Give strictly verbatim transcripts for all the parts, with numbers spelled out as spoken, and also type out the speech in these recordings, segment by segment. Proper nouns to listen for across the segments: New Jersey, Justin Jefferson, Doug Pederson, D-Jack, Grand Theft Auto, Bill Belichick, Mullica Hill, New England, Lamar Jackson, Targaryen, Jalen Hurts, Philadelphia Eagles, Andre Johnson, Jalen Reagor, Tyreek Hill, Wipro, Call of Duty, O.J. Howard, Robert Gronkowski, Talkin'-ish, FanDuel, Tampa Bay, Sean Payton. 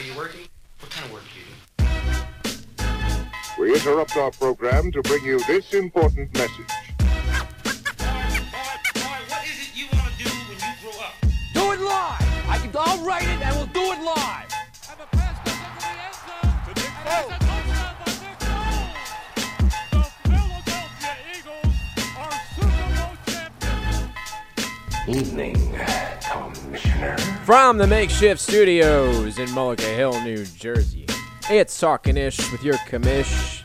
Are you working? What kind of work do you do? We interrupt our program to bring you this important message. Boy, boy, what is it you want to do when you grow up? Do it live! I can, I'll write it and we'll do it live! Evening, Commissioner. From the makeshift studios in Mullica Hill, New Jersey, it's Talkin'-ish with your commish.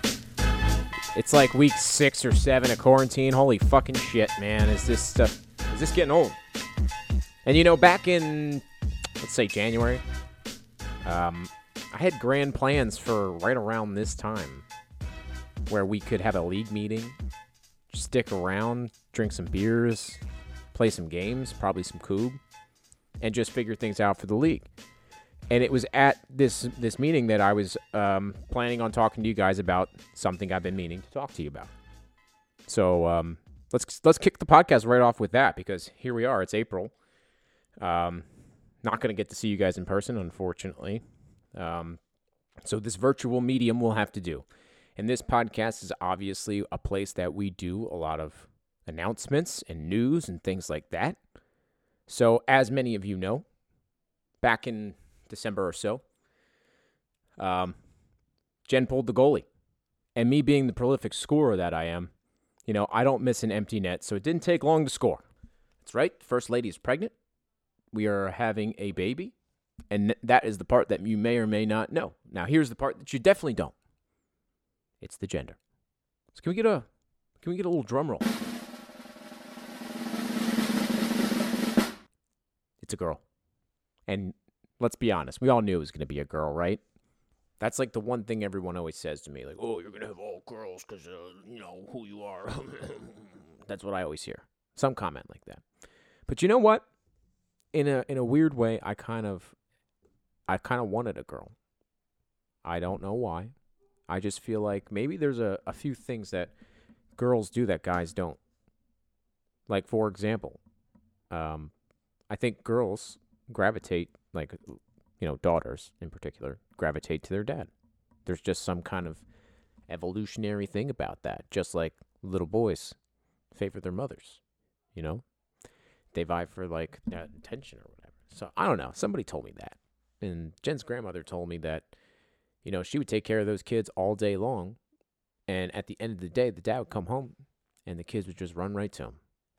It's like week six or seven of quarantine. Holy fucking shit, man! Is this stuff? Is this getting old? And you know, back in let's say January, um, I had grand plans for right around this time, where we could have a league meeting, stick around, drink some beers, play some games, probably some coob, and just figure things out for the league. And it was at this this meeting that I was um, planning on talking to you guys about something I've been meaning to talk to you about. So um, let's let's kick the podcast right off with that, because here we are. It's April. Um, not going to get to see you guys in person, unfortunately. Um, so this virtual medium will have to do. And this podcast is obviously a place that we do a lot of announcements and news and things like that. So, as many of you know, back in December or so, um, Jen pulled the goalie. And me being the prolific scorer that I am, you know, I don't miss an empty net, so it didn't take long to score. That's right, the First Lady is pregnant. We are having a baby. And that is the part that you may or may not know. Now, here's the part that you definitely don't. It's the gender. So, can we get a, can we get a little drum roll? It's a girl. And let's be honest, we all knew it was going to be a girl, right? That's like the one thing everyone always says to me, like, oh, you're going to have all girls because, uh, you know, who you are. That's what I always hear. Some comment like that. But you know what? In a in a weird way, I kind of I kind of wanted a girl. I don't know why. I just feel like maybe there's a, a few things that girls do that guys don't. Like, for example, um, I think girls gravitate, like, you know, daughters in particular, gravitate to their dad. There's just some kind of evolutionary thing about that, just like little boys favor their mothers, you know? They vie for, like, that attention or whatever. So, I don't know. Somebody told me that. And Jen's grandmother told me that, you know, she would take care of those kids all day long, and at the end of the day, the dad would come home, and the kids would just run right to him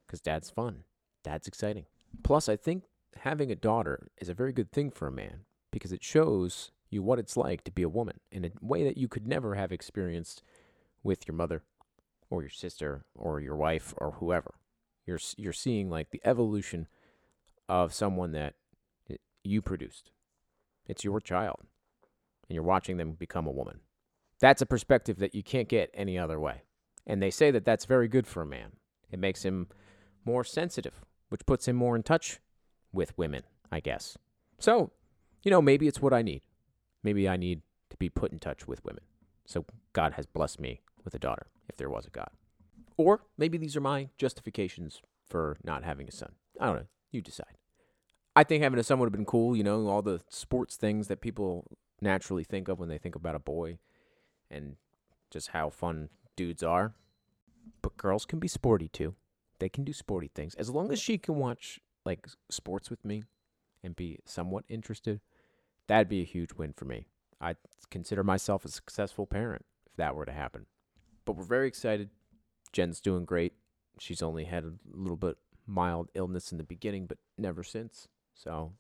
because dad's fun. Dad's exciting. Plus, I think having a daughter is a very good thing for a man because it shows you what it's like to be a woman in a way that you could never have experienced with your mother or your sister or your wife or whoever. You're you're seeing like the evolution of someone that you produced. It's your child, and you're watching them become a woman. That's a perspective that you can't get any other way. And they say that that's very good for a man. It makes him more sensitive, which puts him more in touch with women, I guess. So, you know, maybe it's what I need. Maybe I need to be put in touch with women. So God has blessed me with a daughter, if there was a God. Or maybe these are my justifications for not having a son. I don't know. You decide. I think having a son would have been cool, you know, all the sports things that people naturally think of when they think about a boy and just how fun dudes are. But girls can be sporty, too. They can do sporty things. As long as she can watch, like, sports with me and be somewhat interested, that'd be a huge win for me. I'd consider myself a successful parent if that were to happen. But we're very excited. Jen's doing great. She's only had a little bit mild illness in the beginning, but never since. So,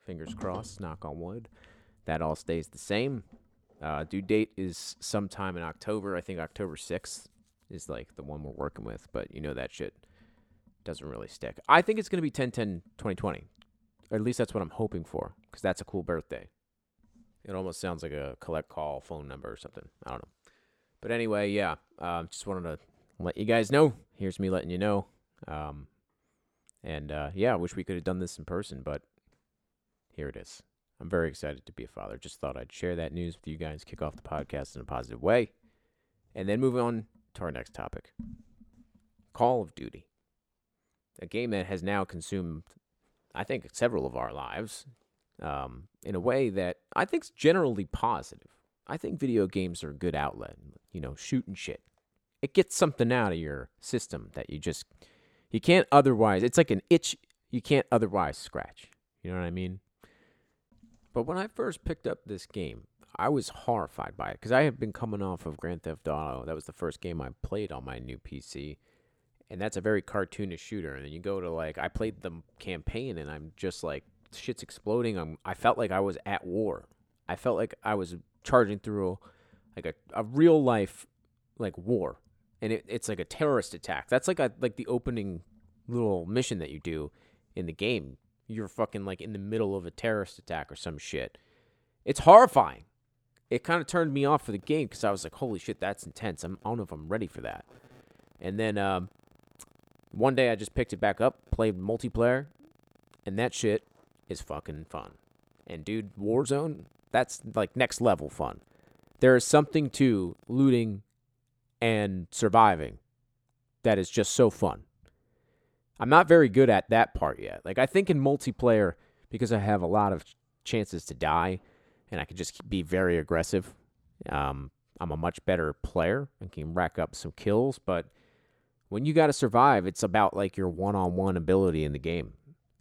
fingers crossed, knock on wood. That all stays the same. Uh, due date is sometime in October. I think October sixth is, like, the one we're working with. But you know that shit doesn't really stick. I think it's going to be ten ten twenty twenty. Or at least that's what I'm hoping for, because that's a cool birthday. It almost sounds like a collect call phone number or something. I don't know. But anyway, yeah, uh, just wanted to let you guys know. Here's me letting you know. Um, and, uh, yeah, I wish we could have done this in person, but here it is. I'm very excited to be a father. Just thought I'd share that news with you guys, kick off the podcast in a positive way, and then move on to our next topic. Call of Duty. A game that has now consumed, I think, several of our lives. um, in a way that I think is generally positive. I think video games are a good outlet, you know, shooting shit. It gets something out of your system that you just, you can't otherwise, it's like an itch you can't otherwise scratch. You know what I mean? But when I first picked up this game, I was horrified by it because I have been coming off of Grand Theft Auto. That was the first game I played on my new P C. And that's a very cartoonish shooter. And then you go to, like, I played the campaign and I'm just like, shit's exploding. I'm, I felt like I was at war. I felt like I was charging through like a, a real life, like, war. And it, it's like a terrorist attack. That's like a, like the opening little mission that you do in the game. You're fucking like in the middle of a terrorist attack or some shit. It's horrifying. It kind of turned me off for the game because I was like, holy shit, that's intense. I'm, I don't know if I'm ready for that. And then um, one day I just picked it back up, played multiplayer, and that shit is fucking fun. And dude, Warzone, that's like next level fun. There is something to looting and surviving that is just so fun. I'm not very good at that part yet. Like, I think in multiplayer, because I have a lot of chances to die, and I can just be very aggressive, um, I'm a much better player and can rack up some kills. But when you got to survive, it's about, like, your one-on-one ability in the game.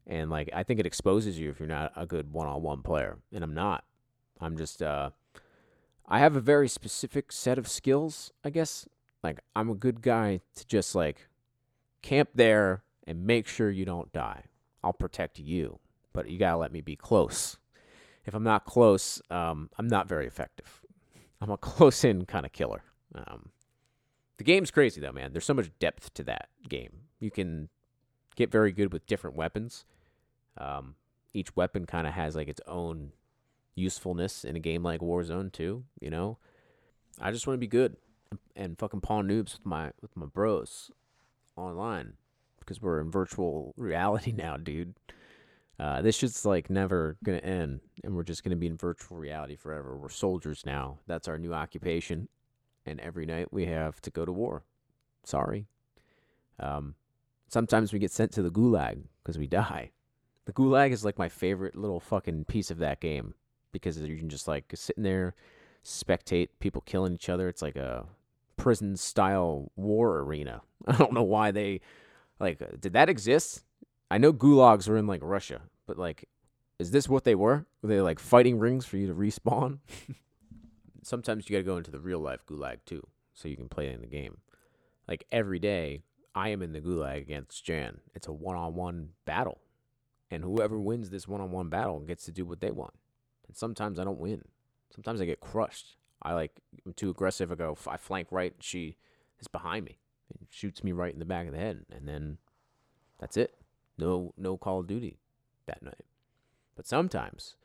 And, like, I think it exposes you if you're not a good one-on-one player. And I'm not. I'm just, uh, I have a very specific set of skills, I guess. Like, I'm a good guy to just, like, camp there and make sure you don't die. I'll protect you, but you gotta let me be close. If I'm not close, um, I'm not very effective. I'm a close-in kind of killer. Um, the game's crazy, though, man. There's so much depth to that game. You can get very good with different weapons. Um, each weapon kind of has, like, its own usefulness in a game like Warzone too, you know? I just want to be good and fucking pawn noobs with my, with my bros online. Because we're in virtual reality now, dude. Uh, this shit's like never gonna end, and we're just gonna be in virtual reality forever. We're soldiers now. That's our new occupation, and every night we have to go to war. Sorry. Um, sometimes we get sent to the Gulag because we die. The Gulag is like my favorite little fucking piece of that game because you can just like sitting there, spectate people killing each other. It's like a prison-style war arena. I don't know why they. Like, did that exist? I know gulags were in, like, Russia, but, like, is this what they were? Were they, like, fighting rings for you to respawn? Sometimes you got to go into the real-life gulag, too, so you can play it in the game. Like, every day, I am in the gulag against Jan. It's a one-on-one battle, and whoever wins this one-on-one battle gets to do what they want. And sometimes I don't win. Sometimes I get crushed. I, like, I'm too aggressive. I go, I flank right, and she is behind me. It shoots me right in the back of the head, and then that's it. No no Call of Duty that night. But sometimes,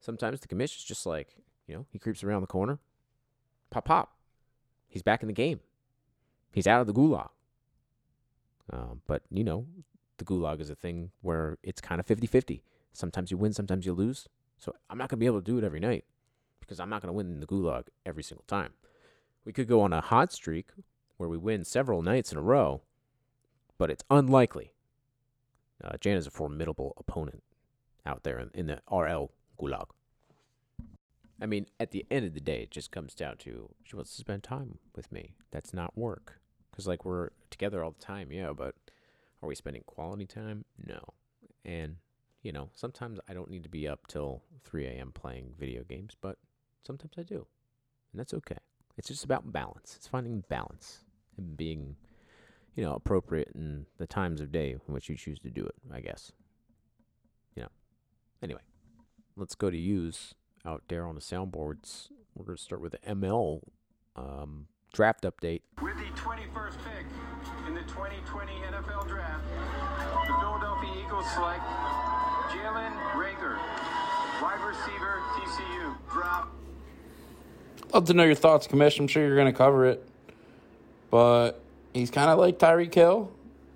sometimes the commission's just like, you know, he creeps around the corner. Pop, pop. He's back in the game. He's out of the gulag. Uh, but, you know, the gulag is a thing where it's kind of fifty-fifty. Sometimes you win, sometimes you lose. So I'm not going to be able to do it every night because I'm not going to win in the gulag every single time. We could go on a hot streak where we win several nights in a row, but it's unlikely. Uh, Jan is a formidable opponent out there in, in the R L Gulag. I mean, at the end of the day, it just comes down to, she wants to spend time with me. That's not work. Because, like, we're together all the time, yeah, but are we spending quality time? No. And, you know, sometimes I don't need to be up till three a.m. playing video games, but sometimes I do. And that's okay. It's just about balance. It's finding balance. And being, you know, appropriate in the times of day in which you choose to do it, I guess. You know. Anyway, let's go to use out there on the soundboards. We're going to start with the M L um, draft update. With the twenty-first pick in the twenty twenty N F L Draft, the Philadelphia Eagles select Jalen Reagor, wide receiver, T C U. Drop. Love to know your thoughts, Commish. I'm sure you're going to cover it. But he's kind of like Tyreek Hill.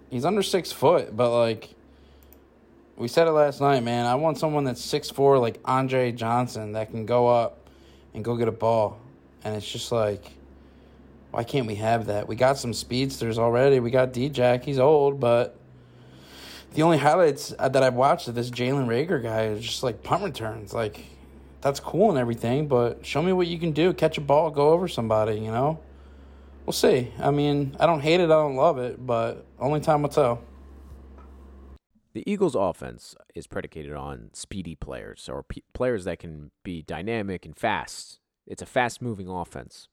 He's under six foot, but, like, we said it last night, man. I want someone that's six foot four, like Andre Johnson, that can go up and go get a ball. And it's just like, why can't we have that? We got some speedsters already. We got D-Jack. He's old, but the only highlights that I've watched of this Jalen Reagor guy is just, like, punt returns. Like, that's cool and everything, but show me what you can do. Catch a ball, go over somebody, you know? We'll see. I mean, I don't hate it, I don't love it, but only time will tell. The Eagles' offense is predicated on speedy players, or p- players that can be dynamic and fast. It's a fast-moving offense,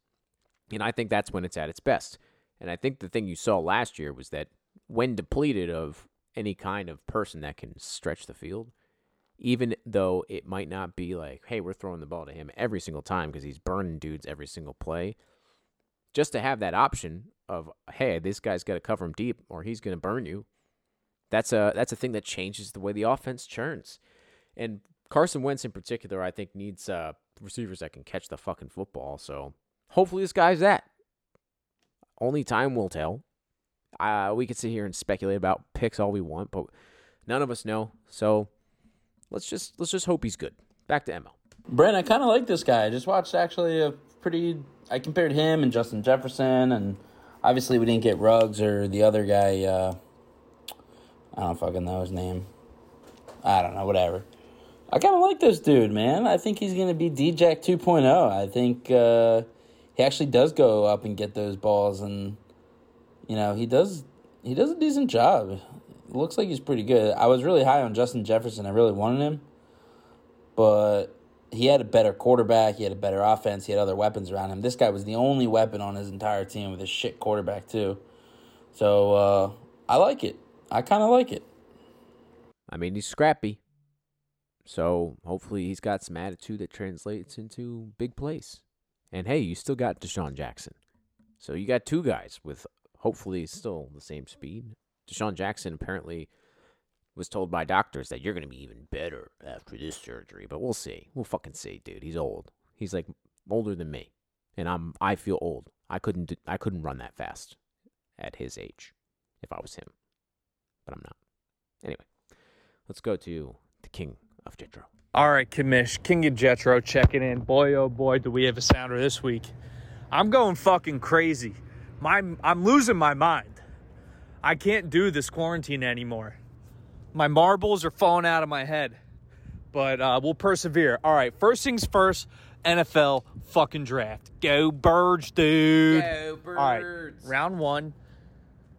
and I think that's when it's at its best. And I think the thing you saw last year was that when depleted of any kind of person that can stretch the field, even though it might not be like, hey, we're throwing the ball to him every single time because he's burning dudes every single play, just to have that option of, hey, this guy's got to cover him deep or he's going to burn you, that's a that's a thing that changes the way the offense churns. And Carson Wentz in particular, I think, needs uh, receivers that can catch the fucking football. So hopefully this guy's that. Only time will tell. Uh, we could sit here and speculate about picks all we want, but none of us know. So let's just let's just hope he's good. Back to M L. Brent, I kind of like this guy. I just watched actually a pretty... I compared him and Justin Jefferson, and obviously we didn't get Ruggs or the other guy. Uh, I don't fucking know his name. I don't know, whatever. I kind of like this dude, man. I think he's going to be D-Jack two point oh. I think uh, he actually does go up and get those balls, and... You know, he does he does a decent job. It looks like he's pretty good. I was really high on Justin Jefferson. I really wanted him. But he had a better quarterback. He had a better offense. He had other weapons around him. This guy was the only weapon on his entire team with a shit quarterback, too. So, uh, I like it. I kind of like it. I mean, he's scrappy. So, hopefully he's got some attitude that translates into big plays. And, hey, you still got Deshaun Jackson. So, you got two guys with... Hopefully still the same speed. Deshaun Jackson apparently was told by doctors that you're going to be even better after this surgery. But we'll see. We'll fucking see, dude. He's old. He's, like, older than me. And I'm I feel old. I couldn't I couldn't run that fast at his age if I was him. But I'm not. Anyway, let's go to the king of Jetro. All right, Kamish. King of Jetro checking in. Boy, oh, boy, do we have a sounder this week. I'm going fucking crazy. My, I'm losing my mind. I can't do this quarantine anymore. My marbles are falling out of my head. But uh, we'll persevere. All right, first things first, N F L fucking draft. Go Birds, dude. Go Birds. All right, round one,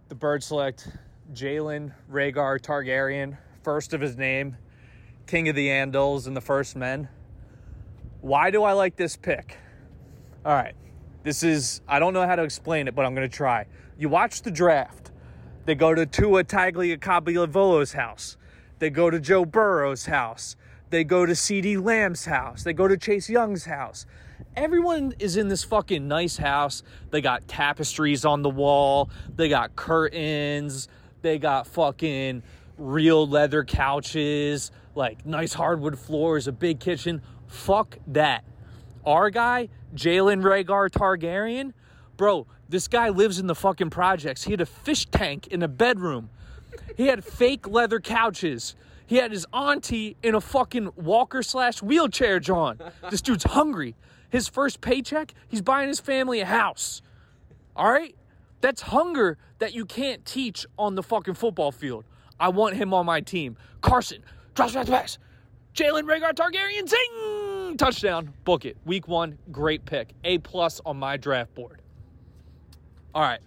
the Birds select Jalen Reagor Targaryen, first of his name, king of the Andals and the first men. Why do I like this pick? All right. This is, I don't know how to explain it, but I'm going to try. You watch the draft. They go to Tua Tagovailoa's house. They go to Joe Burrow's house. They go to CeeDee Lamb's house. They go to Chase Young's house. Everyone is in this fucking nice house. They got tapestries on the wall. They got curtains. They got fucking real leather couches, like nice hardwood floors, a big kitchen. Fuck that. Our guy, Jalen Reagor Targaryen, bro, this guy lives in the fucking projects. He had a fish tank in a bedroom. He had fake leather couches. He had his auntie in a fucking walker slash wheelchair, John. This dude's hungry. His first paycheck, he's buying his family a house. All right? That's hunger that you can't teach on the fucking football field. I want him on my team. Carson, drops back to pass. Jalen Reagor Targaryen, zing! Touchdown, book it. Week one, great pick. A plus on my draft board. All right,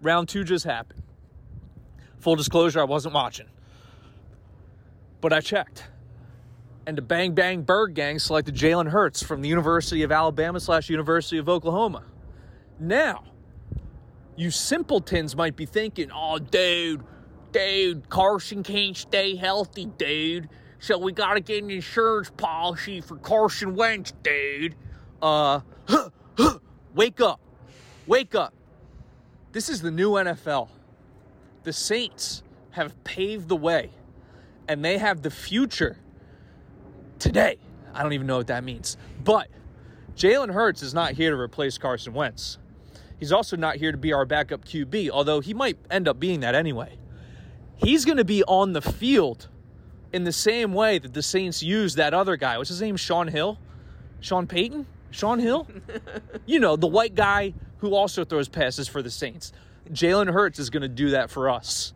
round two just happened. Full disclosure, I wasn't watching, but I checked. And the Bang Bang Bird Gang selected Jalen Hurts from the University of Alabama slash University of Oklahoma. Now, you simpletons might be thinking, oh, dude, dude, Carson can't stay healthy, dude. So we got to get an insurance policy for Carson Wentz, dude. Uh, huh, huh, wake up. Wake up. This is the new N F L. The Saints have paved the way, and they have the future today. I don't even know what that means. But Jalen Hurts is not here to replace Carson Wentz. He's also not here to be our backup Q B, although he might end up being that anyway. He's going to be on the field in the same way that the Saints used that other guy. What's his name? Sean Hill? Sean Payton? Sean Hill? You know, the white guy who also throws passes for the Saints. Jalen Hurts is going to do that for us.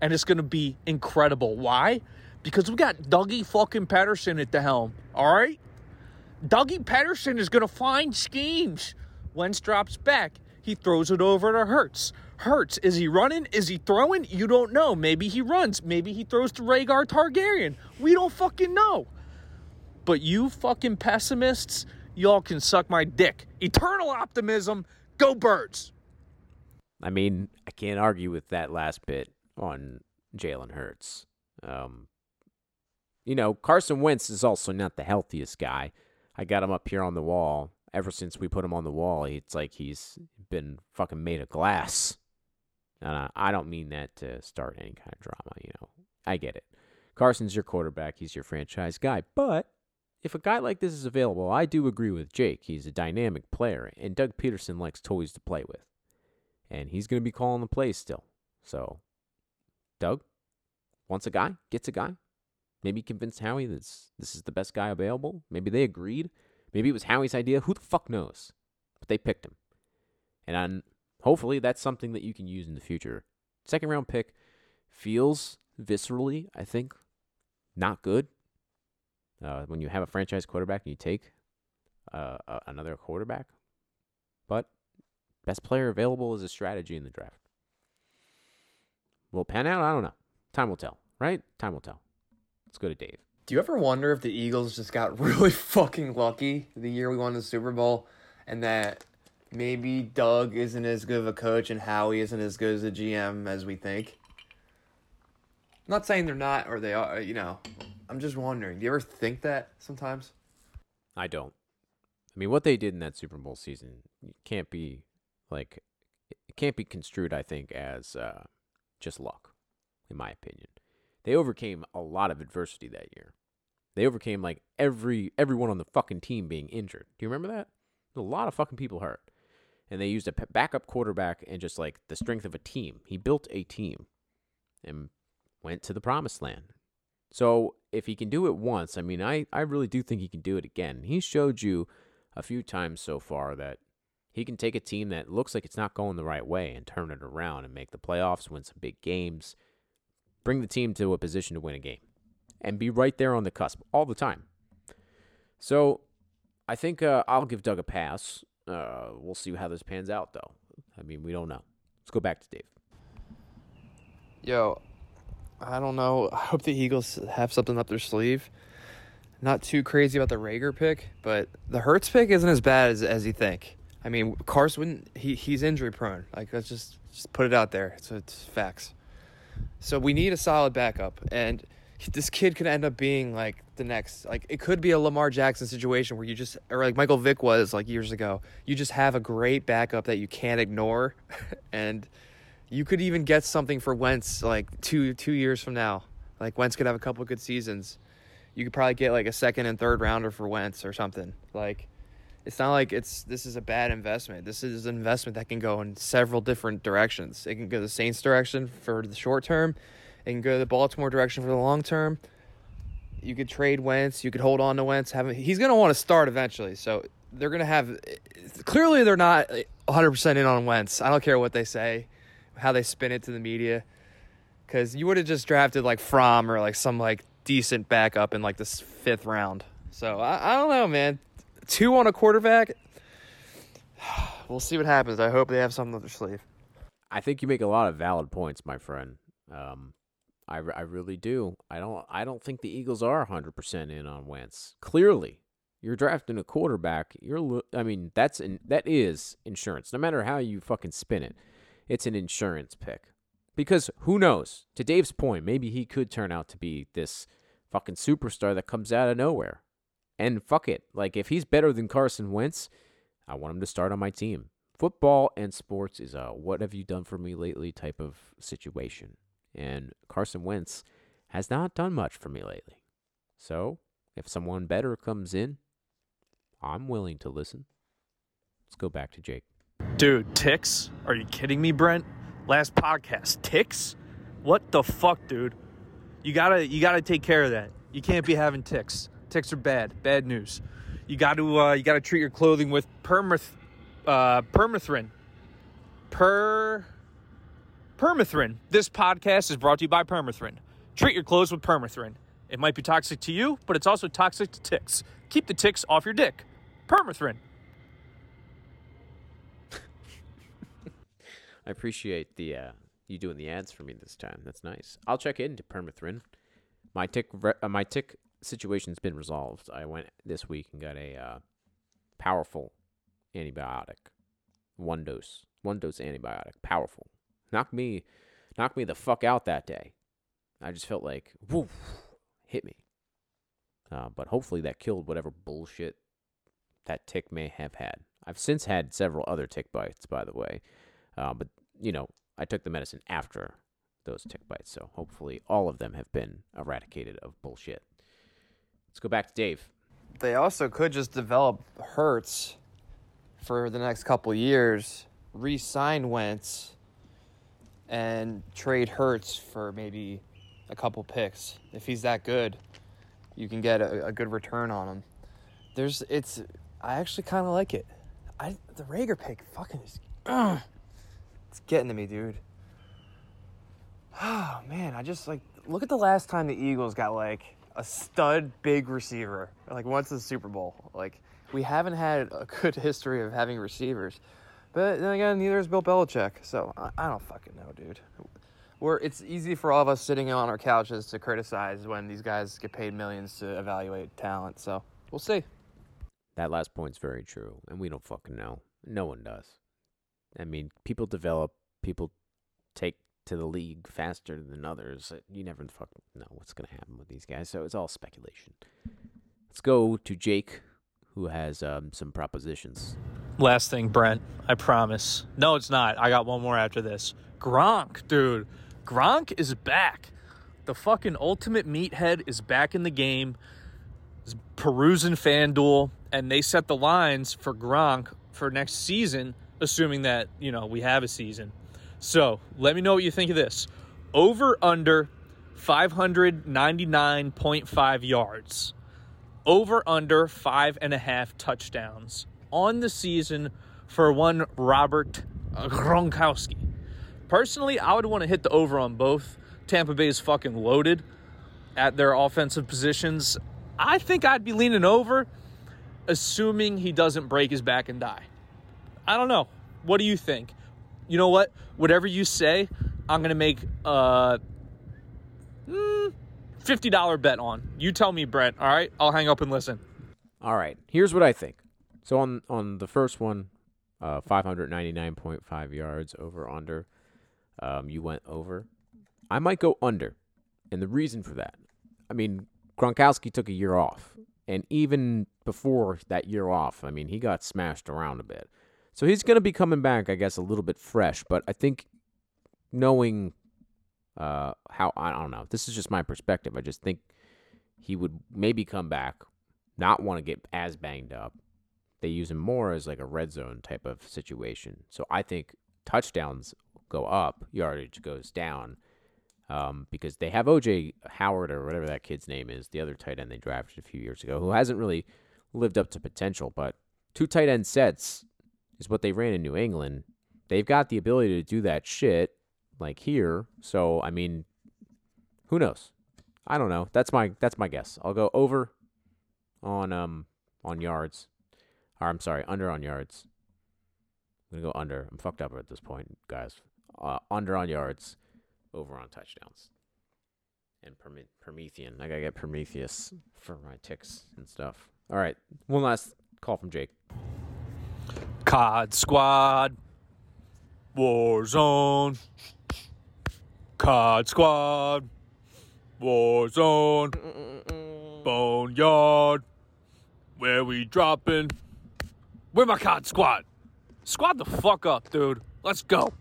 and it's going to be incredible. Why? Because we got Dougie fucking Pederson at the helm, all right? Dougie Pederson is going to find schemes. Wentz drops back. He throws it over to Hurts. Hurts, is he running? Is he throwing? You don't know. Maybe he runs. Maybe he throws to Rhaegar Targaryen. We don't fucking know. But you fucking pessimists, y'all can suck my dick. Eternal optimism. Go Birds. I mean, I can't argue with that last bit on Jalen Hurts. Um, you know, Carson Wentz is also not the healthiest guy. I got him up here on the wall. Ever since we put him on the wall, it's like he's been fucking made of glass. Uh, I don't mean that to start any kind of drama, you know. I get it. Carson's your quarterback. He's your franchise guy. But if a guy like this is available, I do agree with Jake. He's a dynamic player, and Doug Pederson likes toys to play with. And he's going to be calling the plays still. So, Doug wants a guy, gets a guy. Maybe convince Howie that this, this is the best guy available. Maybe they agreed. Maybe it was Howie's idea. Who the fuck knows? But they picked him. And I'm, hopefully that's something that you can use in the future. Second round pick feels viscerally, I think, not good. Uh, when you have a franchise quarterback and you take uh, uh, another quarterback. But best player available is a strategy in the draft. Will it pan out? I don't know. Time will tell, right? Time will tell. Let's go to Dave. Do you ever wonder if the Eagles just got really fucking lucky the year we won the Super Bowl and that maybe Doug isn't as good of a coach and Howie isn't as good as a G M as we think? I'm not saying they're not or they are, you know. I'm just wondering. Do you ever think that sometimes? I don't. I mean, what they did in that Super Bowl season can't be, like, it can't be construed, I think, as uh, just luck, in my opinion. They overcame a lot of adversity that year. They overcame, like, every everyone on the fucking team being injured. Do you remember that? A lot of fucking people hurt. And they used a backup quarterback and just, like, the strength of a team. He built a team and went to the promised land. So if he can do it once, I mean, I, I really do think he can do it again. He showed you a few times so far that he can take a team that looks like it's not going the right way and turn it around and make the playoffs, win some big games, bring the team to a position to win a game and be right there on the cusp all the time. So I think uh, I'll give Doug a pass. Uh, we'll see how this pans out, though. I mean, we don't know. Let's go back to Dave. Yo, I don't know. I hope the Eagles have something up their sleeve. Not too crazy about the Reagor pick, but the Hurts pick isn't as bad as, as you think. I mean, Carson, he, he's injury prone. Like, let's just, just put it out there. So it's facts. So we need a solid backup, and this kid could end up being, like, the next, like, it could be a Lamar Jackson situation where you just, or like Michael Vick was, like, years ago. You just have a great backup that you can't ignore, and you could even get something for Wentz, like, two two years from now. Like, Wentz could have a couple of good seasons. You could probably get, like, a second and third rounder for Wentz or something. Like, it's not like it's this is a bad investment. This is an investment that can go in several different directions. It can go the Saints direction for the short term. It can go the Baltimore direction for the long term. You could trade Wentz. You could hold on to Wentz. Have, he's going to want to start eventually. So they're going to have – clearly they're not one hundred percent in on Wentz. I don't care what they say, how they spin it to the media. Because you would have just drafted, like, Fromm or, like, some, like, decent backup in, like, this fifth round. So I, I don't know, man. Two on a quarterback. We'll see what happens. I hope they have something up their sleeve. I think you make a lot of valid points, my friend. Um, I, I really do. I don't. I don't think the Eagles are one hundred percent in on Wentz. Clearly, you're drafting a quarterback. You're. I mean, that's in, that is insurance. No matter how you fucking spin it, it's an insurance pick. Because who knows? To Dave's point, maybe he could turn out to be this fucking superstar that comes out of nowhere. And fuck it. Like, if he's better than Carson Wentz, I want him to start on my team. Football and sports is a what have you done for me lately type of situation. And Carson Wentz has not done much for me lately. So, if someone better comes in, I'm willing to listen. Let's go back to Jake. Dude, ticks? Are you kidding me, Brent? Last podcast, ticks? What the fuck, dude? You gotta, you gotta take care of that. You can't be having ticks. Ticks are bad. Bad news. You got to uh, you got to treat your clothing with permeth, uh, permethrin. Per, Permethrin. This podcast is brought to you by Permethrin. Treat your clothes with Permethrin. It might be toxic to you, but it's also toxic to ticks. Keep the ticks off your dick. Permethrin. I appreciate the uh, you doing the ads for me this time. That's nice. I'll check into Permethrin. My tick re- uh, my tick situation's been resolved. I went this week and got a uh, powerful antibiotic. One dose. One dose antibiotic. Powerful. Knocked me, knocked me the fuck out that day. I just felt like, woof, hit me. Uh, but hopefully that killed whatever bullshit that tick may have had. I've since had several other tick bites, by the way. Uh, but, you know, I took the medicine after those tick bites, so hopefully all of them have been eradicated of bullshit. Let's go back to Dave. They also could just develop Hurts for the next couple years, re-sign Wentz, and trade Hurts for maybe a couple picks. If he's that good, you can get a, a good return on him. There's, it's, I actually kind of like it. I the Reagor pick, fucking, is, uh, it's getting to me, dude. Oh man, I just like look at the last time the Eagles got like a stud big receiver, like once in the Super Bowl. Like we haven't had a good history of having receivers. But then again, neither is Bill Belichick, so I, I don't fucking know, dude. We're, it's easy for all of us sitting on our couches to criticize when these guys get paid millions to evaluate talent, so we'll see. That last point's very true, and we don't fucking know. No one does. I mean, people develop, people take to the league faster than others. You never fucking know what's going to happen with these guys, so it's all speculation. Let's go to Jake, who has um, some propositions. Last thing, Brent, I promise. No, it's not. I got one more after this. Gronk, dude. Gronk is back. The fucking ultimate meathead is back in the game. He's perusing FanDuel, and they set the lines for Gronk for next season, assuming that, you know, we have a season. So let me know what you think of this. Over under five ninety-nine point five yards. Over under five and a half touchdowns on the season for one Robert Gronkowski. Personally, I would want to hit the over on both. Tampa Bay is fucking loaded at their offensive positions. I think I'd be leaning over, assuming he doesn't break his back and die. I don't know. What do you think? You know what? Whatever you say, I'm going to make a fifty dollars bet on. You tell me, Brent, all right? I'll hang up and listen. All right. Here's what I think. So on, on the first one, uh, five ninety-nine point five yards over under, um, you went over. I might go under, and the reason for that, I mean, Gronkowski took a year off, and even before that year off, I mean, he got smashed around a bit. So he's going to be coming back, I guess, a little bit fresh, but I think knowing uh, how, I don't know, this is just my perspective. I just think he would maybe come back, not want to get as banged up. They use him more as like a red zone type of situation. So I think touchdowns go up, yardage goes down, um, because they have O J. Howard or whatever that kid's name is, the other tight end they drafted a few years ago, who hasn't really lived up to potential. But two tight end sets is what they ran in New England. They've got the ability to do that shit like here. So, I mean, who knows? I don't know. That's my that's my guess. I'll go over on um on yards. Or I'm sorry, under on yards. I'm going to go under. I'm fucked up at this point, guys. Uh, under on yards, over on touchdowns. And Perme- Permethrin. I got to get Prometheus for my ticks and stuff. All right, one last call from Jake. C O D Squad. Warzone. C O D Squad. Warzone. Mm-mm-mm. Boneyard. Where we dropping? Where my C O D squad? Squad the fuck up, dude. Let's go.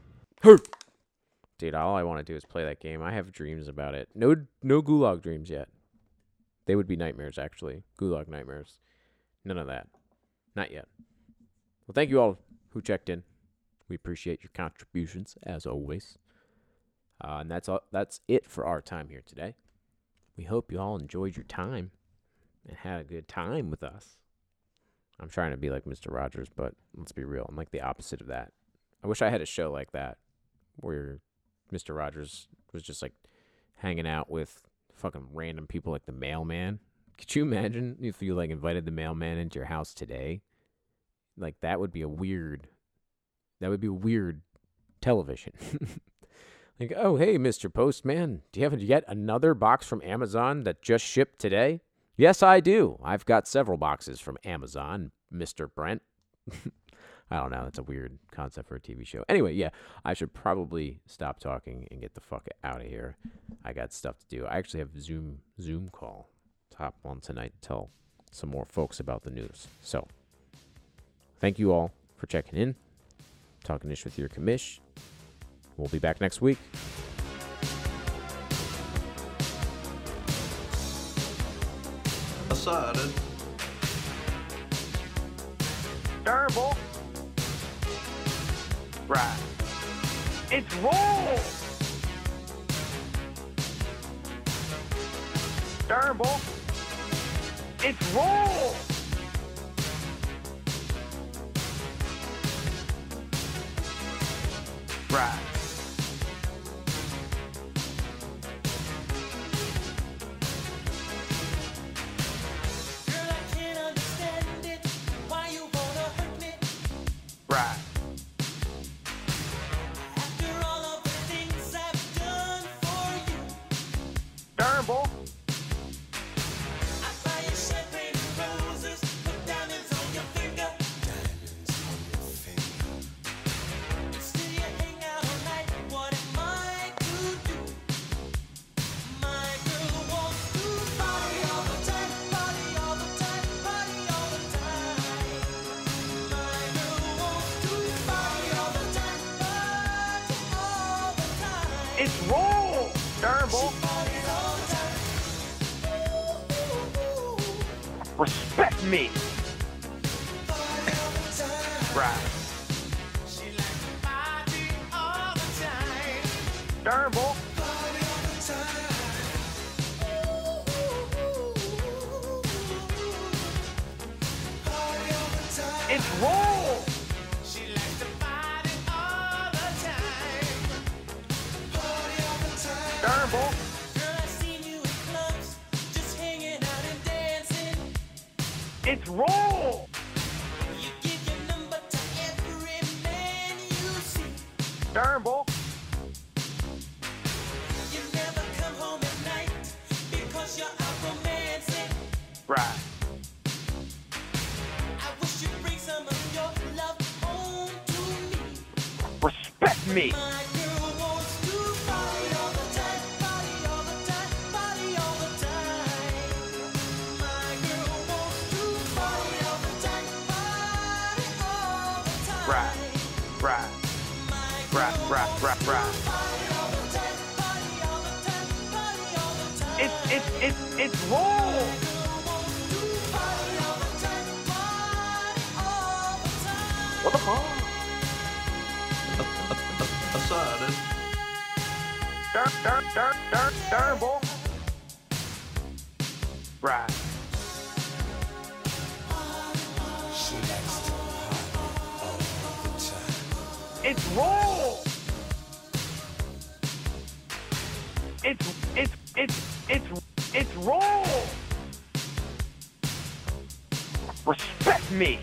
Dude, all I want to do is play that game. I have dreams about it. No no Gulag dreams yet. They would be nightmares, actually. Gulag nightmares. None of that. Not yet. Well, thank you all who checked in. We appreciate your contributions, as always. Uh, and that's all, that's it for our time here today. We hope you all enjoyed your time and had a good time with us. I'm trying to be like Mister Rogers, but let's be real. I'm like the opposite of that. I wish I had a show like that where Mister Rogers was just like hanging out with fucking random people like the mailman. Could you imagine if you like invited the mailman into your house today? Like that would be a weird, that would be weird television. Like, oh, hey, Mister Postman, do you have yet another box from Amazon that just shipped today? Yes, I do. I've got several boxes from Amazon, Mister Brent. I don't know. That's a weird concept for a T V show. Anyway, yeah, I should probably stop talking and get the fuck out of here. I got stuff to do. I actually have Zoom Zoom call top on tonight to tell some more folks about the news. So thank you all for checking in. Talking ish with your commish. We'll be back next week. Decided. Durable. Right. It's roll. Durable. It's roll. Right. Me. Right. She likes to party all the time. Durable. Party all the time. It's roll. She likes to party all the time. Party all the time. Durable. It's roll! You give your number to every man you see. Durable. You never come home at night because you're out romancing. Right. I wish you'd bring some of your love home to me. Respect me. My girl wants to party all the time, party all the time, party all the time. My girl wants to. Right, right, right, right, right, right. It's, it's, it's, it's roll. What the fuck? Aside. Dirt, dirt, dirt, dirt, durable. Right. It's roll. It's it's it's it's it's roll. Respect me.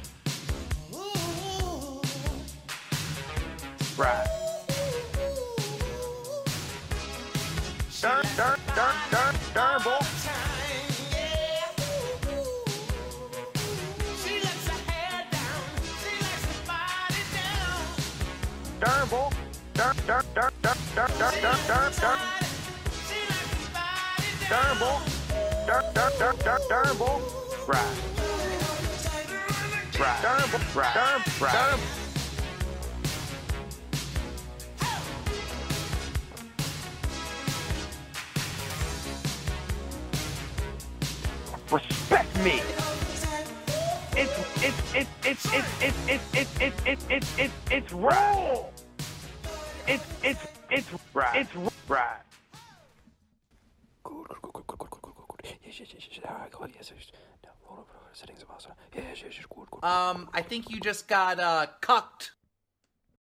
Right. Dur dur dur dur durable. Durable, dur dur dur dur dur dur dur dur dur. Durable, dur dur dur dur durable. Right, right, durable, right, durable, right. Respect me. It's it's it's it's it's it's it's it's it's it's it's it's roll. It's it's it's right. It's right. Good, good, good, good, good, good, good, good. Yes, yes, yes, yes. I got yes. Roll over settings of awesome. Yes, yes, yes. Good, good. Um, I think you just got uh cucked.